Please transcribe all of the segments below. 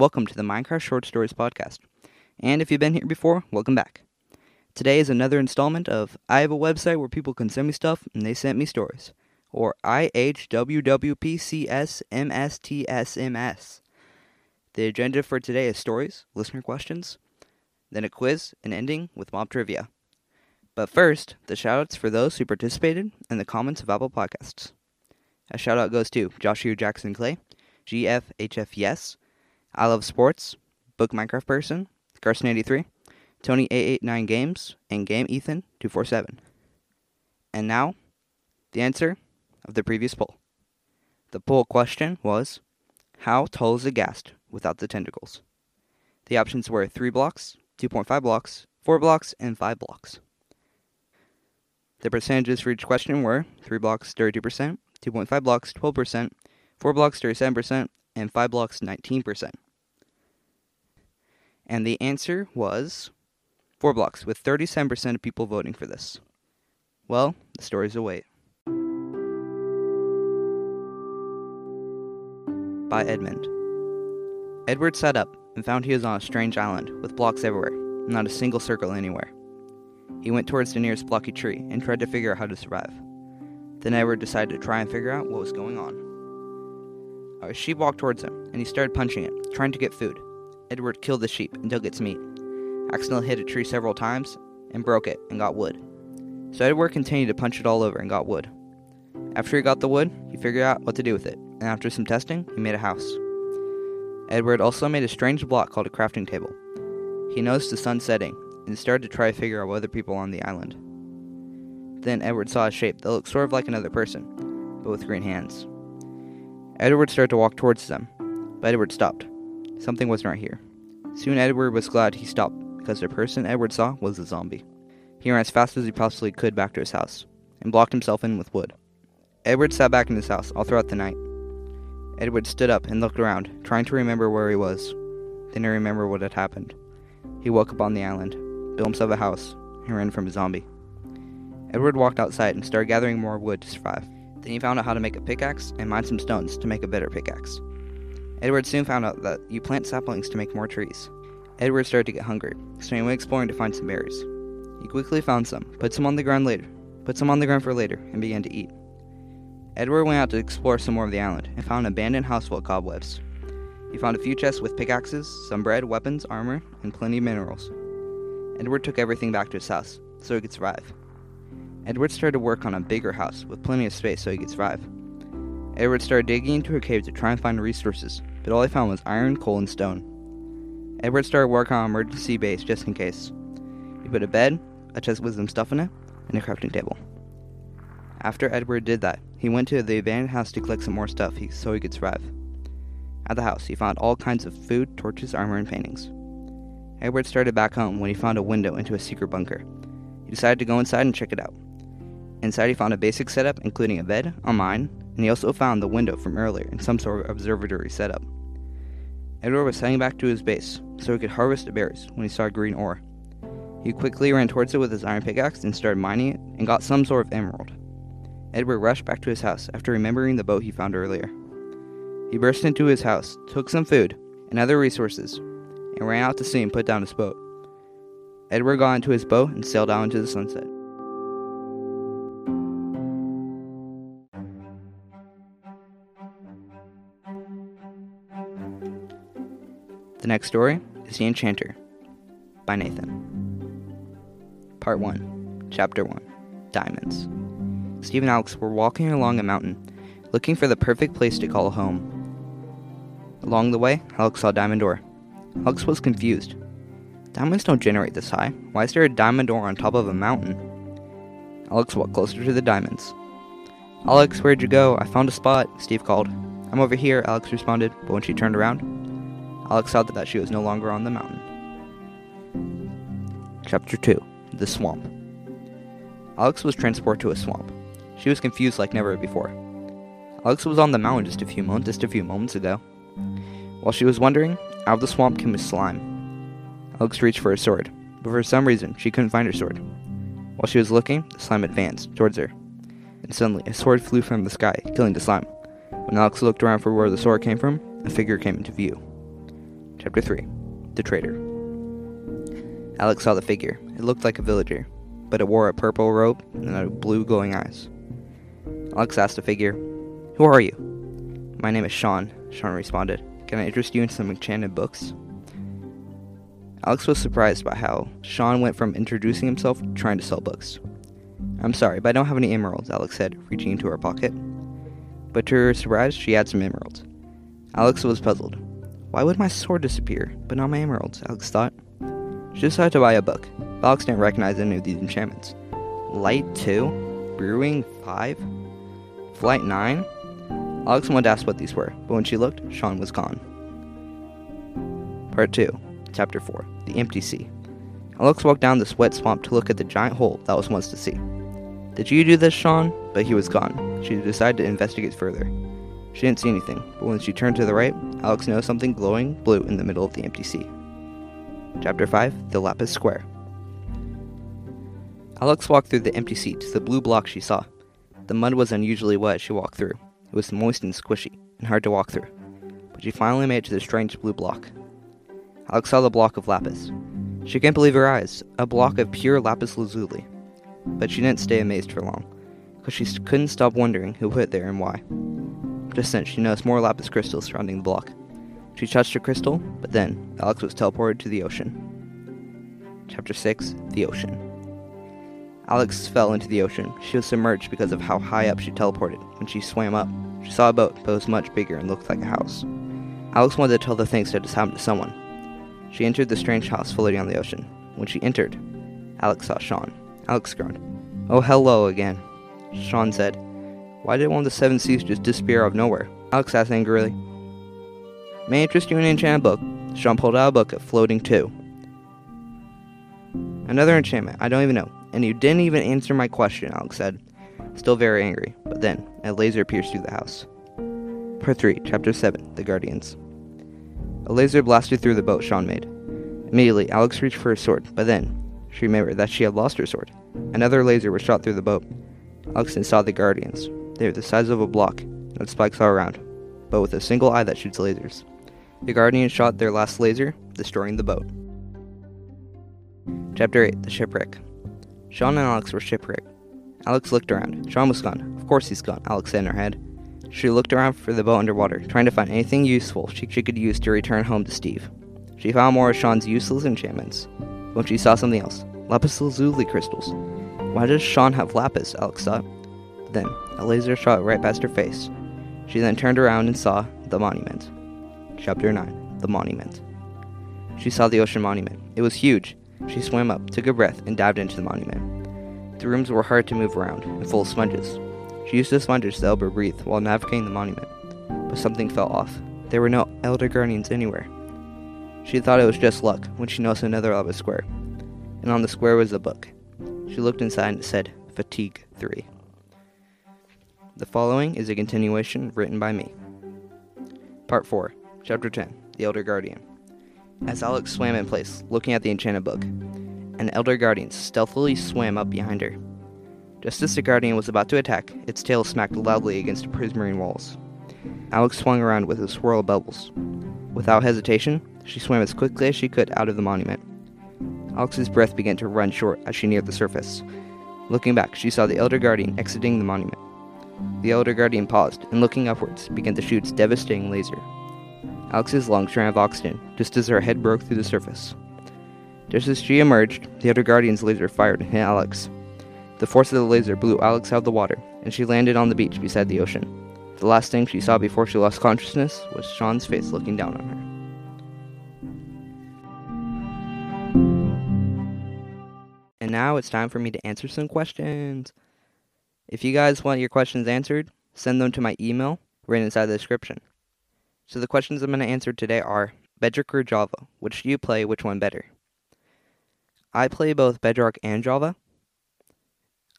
Welcome to the Minecraft Short Stories Podcast. And if you've been here before, welcome back. Today is another installment of I have a website where people can send me stuff and they sent me stories. Or IHWWPCSMSTSMS. The agenda for today is stories, listener questions, then a quiz, and ending with mob trivia. But first, the shoutouts for those who participated and the comments of Apple Podcasts. A shoutout goes to Joshua Jackson Clay, GFHFYes, I Love Sports, Book Minecraft Person, Carson83, Tony889Games, and GameEthan247. And now, the answer of the previous poll. The poll question was, how tall is a ghast without the tentacles? The options were 3 blocks, 2.5 blocks, 4 blocks, and 5 blocks. The percentages for each question were 3 blocks, 32%, 2.5 blocks, 12%, 4 blocks, 37%, and 5 blocks, 19%. And the answer was 4 blocks, with 37% of people voting for this. Well, the stories await. By Edmund. Edward sat up and found he was on a strange island with blocks everywhere, not a single circle anywhere. He went towards the nearest blocky tree and tried to figure out how to survive. Then Edward decided to try and figure out what was going on. A sheep walked towards him, and he started punching it, trying to get food. Edward killed the sheep and took its meat, accidentally hit a tree several times, and broke it and got wood. So Edward continued to punch it all over and got wood. After he got the wood, he figured out what to do with it, and after some testing, he made a house. Edward also made a strange block called a crafting table. He noticed the sun setting, and started to try to figure out other people on the island. Then Edward saw a shape that looked sort of like another person, but with green hands. Edward started to walk towards them, but Edward stopped. Something wasn't right here. Soon Edward was glad he stopped, because the person Edward saw was a zombie. He ran as fast as he possibly could back to his house, and blocked himself in with wood. Edward sat back in his house all throughout the night. Edward stood up and looked around, trying to remember where he was. Then he remembered what had happened. He woke up on the island, built himself a house, and ran from a zombie. Edward walked outside and started gathering more wood to survive. Then he found out how to make a pickaxe and mined some stones to make a better pickaxe. Edward soon found out that you plant saplings to make more trees. Edward started to get hungry, so he went exploring to find some berries. He quickly found some, put some on the ground for later, and began to eat. Edward went out to explore some more of the island, and found an abandoned house full of cobwebs. He found a few chests with pickaxes, some bread, weapons, armor, and plenty of minerals. Edward took everything back to his house, so he could survive. Edward started to work on a bigger house, with plenty of space so he could survive. Edward started digging into a cave to try and find resources, but all he found was iron, coal, and stone. Edward started working on an emergency base just in case. He put a bed, a chest with some stuff in it, and a crafting table. After Edward did that, he went to the abandoned house to collect some more stuff so he could survive. At the house, he found all kinds of food, torches, armor, and paintings. Edward started back home when he found a window into a secret bunker. He decided to go inside and check it out. Inside, he found a basic setup, including a bed, a mine, and he also found the window from earlier in some sort of observatory setup. Edward was heading back to his base so he could harvest the berries when he saw green ore. He quickly ran towards it with his iron pickaxe and started mining it and got some sort of emerald. Edward rushed back to his house after remembering the boat he found earlier. He burst into his house, took some food and other resources, and ran out to sea and put down his boat. Edward got into his boat and sailed out into the sunset. The next story is The Enchanter by Nathan. Part 1, Chapter 1, Diamonds. Steve and Alex were walking along a mountain, looking for the perfect place to call home. Along the way, Alex saw a diamond ore. Alex was confused. Diamonds don't generate this high. Why is there a diamond ore on top of a mountain? Alex walked closer to the diamonds. "Alex, where'd you go? I found a spot," Steve called. "I'm over here," Alex responded, but when she turned around, Alex saw that she was no longer on the mountain. Chapter 2, The Swamp. Alex was transported to a swamp. She was confused like never before. Alex was on the mountain just a few moments ago. While she was wondering, out of the swamp came a slime. Alex reached for her sword, but for some reason she couldn't find her sword. While she was looking, the slime advanced towards her, and suddenly a sword flew from the sky, killing the slime. When Alex looked around for where the sword came from, a figure came into view. Chapter 3. The Traitor. Alex saw the figure. It looked like a villager, but it wore a purple robe and blue glowing eyes. Alex asked the figure, "Who are you?" "My name is Sean," Sean responded. "Can I interest you in some enchanted books?" Alex was surprised by how Sean went from introducing himself to trying to sell books. "I'm sorry, but I don't have any emeralds," Alex said, reaching into her pocket. But to her surprise, she had some emeralds. Alex was puzzled. Why would my sword disappear, but not my emeralds, Alex thought. She decided to buy a book. Alex didn't recognize any of these enchantments. Light 2? Brewing 5? Flight 9? Alex wanted to ask what these were, but when she looked, Sean was gone. Part 2. Chapter 4. The Empty Sea. Alex walked down this wet swamp to look at the giant hole that was once the sea. "Did you do this, Sean?" But he was gone. She decided to investigate further. She didn't see anything, but when she turned to the right, Alex noticed something glowing blue in the middle of the empty sea. Chapter 5. The Lapis Square. Alex walked through the empty sea to the blue block she saw. The mud was unusually wet she walked through. It was moist and squishy, and hard to walk through. But she finally made it to the strange blue block. Alex saw the block of lapis. She couldn't believe her eyes, a block of pure lapis lazuli. But she didn't stay amazed for long, because she couldn't stop wondering who put it there and why. Just then, she noticed more lapis crystals surrounding the block. She touched a crystal, but then Alex was teleported to the ocean. Chapter 6. The Ocean. Alex fell into the ocean. She was submerged because of how high up she teleported. When she swam up, she saw a boat, but it was much bigger and looked like a house. Alex wanted to tell the things that just happened to someone. She entered the strange house floating on the ocean. When she entered, Alex saw Sean. Alex groaned. "Oh, hello again." Sean said, "Why did one of the seven seas just disappear out of nowhere?" Alex asked angrily, "May I interest you in an enchanted book?" Sean pulled out a book of floating 2. "Another enchantment, I don't even know. And you didn't even answer my question," Alex said, still very angry. But then, a laser pierced through the house. Part 3, Chapter 7, The Guardians. A laser blasted through the boat Sean made. Immediately, Alex reached for his sword, but then, she remembered that she had lost her sword. Another laser was shot through the boat. Alex then saw the guardians. They were the size of a block, and had spikes all around, but with a single eye that shoots lasers. The guardians shot their last laser, destroying the boat. Chapter 8. The Shipwreck. Sean and Alex were shipwrecked. Alex looked around. Sean was gone. "Of course he's gone," Alex said in her head. She looked around for the boat underwater, trying to find anything useful she could use to return home to Steve. She found more of Sean's useless enchantments. When she saw something else, lapis lazuli crystals. "Why does Sean have lapis?" Alex thought. Then, a laser shot right past her face. She then turned around and saw the monument. Chapter 9. The Monument. She saw the ocean monument. It was huge. She swam up, took a breath, and dived into the monument. The rooms were hard to move around, and full of sponges. She used the sponges to help her breathe while navigating the monument. But something fell off. There were no elder guardians anywhere. She thought it was just luck when she noticed another lapis square. And on the square was a book. She looked inside and it said, Fatigue 3. The following is a continuation written by me. Part 4. Chapter 10. The Elder Guardian. As Alex swam in place, looking at the enchanted book, an Elder Guardian stealthily swam up behind her. Just as the Guardian was about to attack, its tail smacked loudly against the prismarine walls. Alex swung around with a swirl of bubbles. Without hesitation, she swam as quickly as she could out of the monument. Alex's breath began to run short as she neared the surface. Looking back, she saw the Elder Guardian exiting the monument. The Elder Guardian paused, and looking upwards, began to shoot its devastating laser. Alex's lungs ran out of oxygen, just as her head broke through the surface. Just as she emerged, the Elder Guardian's laser fired and hit Alex. The force of the laser blew Alex out of the water, and she landed on the beach beside the ocean. The last thing she saw before she lost consciousness was Sean's face looking down on her. And now it's time for me to answer some questions. If you guys want your questions answered, send them to my email right inside the description. So the questions I'm going to answer today are Bedrock or Java? Which do you play? Which one better? I play both Bedrock and Java.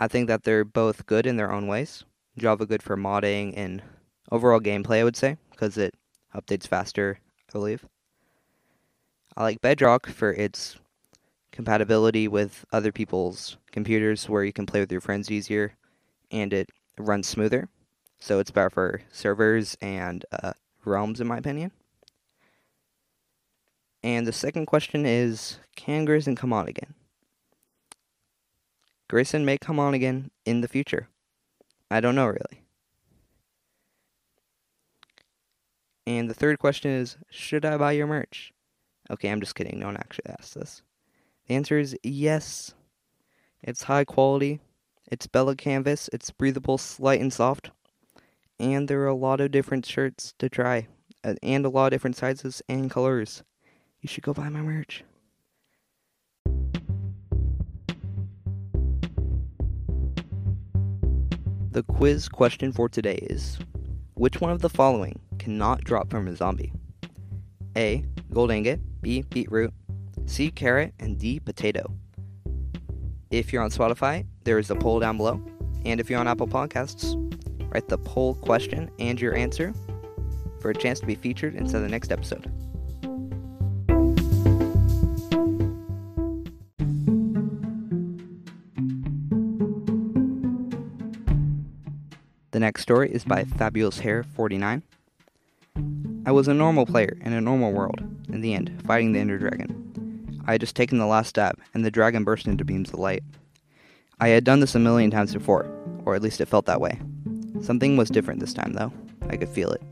I think that they're both good in their own ways. Java good for modding and overall gameplay, I would say, because it updates faster, I believe. I like Bedrock for its compatibility with other people's computers where you can play with your friends easier, and it runs smoother, so it's better for servers and realms, in my opinion. And the second question is, can Grayson come on again? Grayson may come on again in the future. I don't know, really. And the third question is, should I buy your merch? Okay, I'm just kidding. No one actually asked this. The answer is yes. It's high quality. It's Bella Canvas. It's breathable, light, and soft. And there are a lot of different shirts to try. And a lot of different sizes and colors. You should go buy my merch. The quiz question for today is, which one of the following cannot drop from a zombie? A. Gold ingot. B. Beetroot. C. Carrot. And D. Potato. If you're on Spotify, there is a poll down below. And if you're on Apple Podcasts, write the poll question and your answer for a chance to be featured inside the next episode. The next story is by FabulousHair49. I was a normal player in a normal world, in the end, fighting the Ender Dragon. I had just taken the last stab, and the dragon burst into beams of light. I had done this a million times before, or at least it felt that way. Something was different this time, though. I could feel it.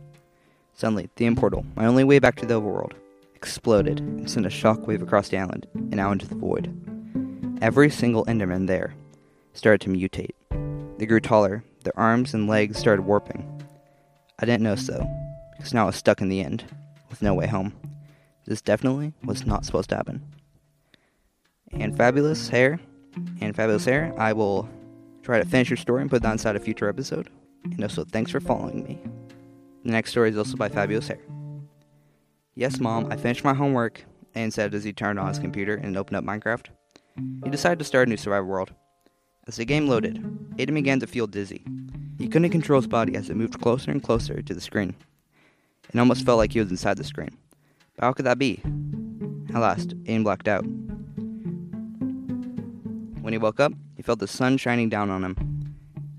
Suddenly, the portal, my only way back to the overworld, exploded and sent a shockwave across the island and out into the void. Every single Enderman there started to mutate. They grew taller. Their arms and legs started warping. I didn't notice though, because now I was stuck in the end, with no way home. This definitely was not supposed to happen. And Fabulous Hair, I will try to finish your story and put that inside a future episode. And also, thanks for following me. The next story is also by Fabulous Hair. Yes, Mom, I finished my homework, Aiden said as he turned on his computer and opened up Minecraft. He decided to start a new survival world. As the game loaded, Aiden began to feel dizzy. He couldn't control his body as it moved closer and closer to the screen. It almost felt like he was inside the screen. But how could that be? At last, Aiden blacked out. When he woke up, he felt the sun shining down on him.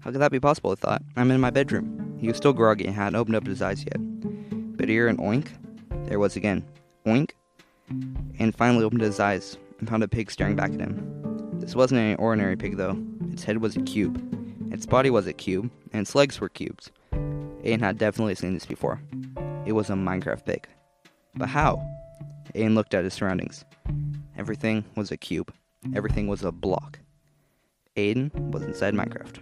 How could that be possible, he thought. I'm in my bedroom. He was still groggy and hadn't opened up his eyes yet. But he heard an oink. There it was again. Oink. And finally opened his eyes and found a pig staring back at him. This wasn't any ordinary pig, though. Its head was a cube, its body was a cube, and its legs were cubes. Aiden had definitely seen this before. It was a Minecraft pig. But how? Aiden looked at his surroundings. Everything was a cube. Everything was a block. Aiden was inside Minecraft.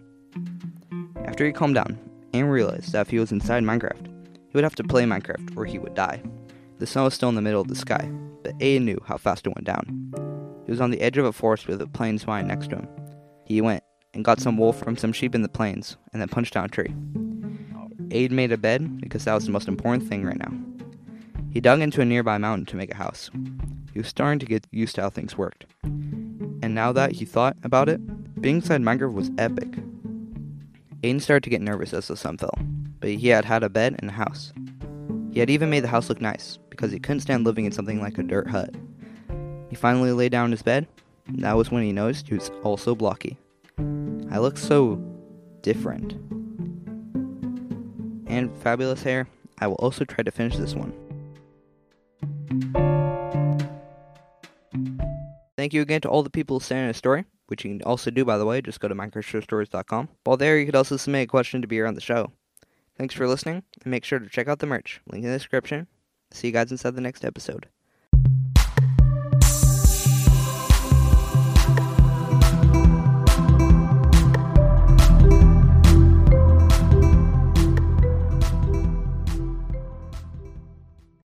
After he calmed down, Aiden realized that if he was inside Minecraft, he would have to play Minecraft or he would die. The sun was still in the middle of the sky, but Aiden knew how fast it went down. He was on the edge of a forest with a plains vine next to him. He went and got some wool from some sheep in the plains, and then punched down a tree. Aiden made a bed, because that was the most important thing right now. He dug into a nearby mountain to make a house. He was starting to get used to how things worked. And now that he thought about it, being inside Minecraft was epic. Aiden started to get nervous as the sun fell, but he had a bed and a house. He had even made the house look nice, because he couldn't stand living in something like a dirt hut. He finally lay down in his bed, and that was when he noticed he was also blocky. I look so different. And Fabulous Hair, I will also try to finish this one. Thank you again to all the people who sent in a story, which you can also do, by the way. Just go to MinecraftStories.com. While there, you could also submit a question to be here on the show. Thanks for listening, and make sure to check out the merch. Link in the description. See you guys inside the next episode.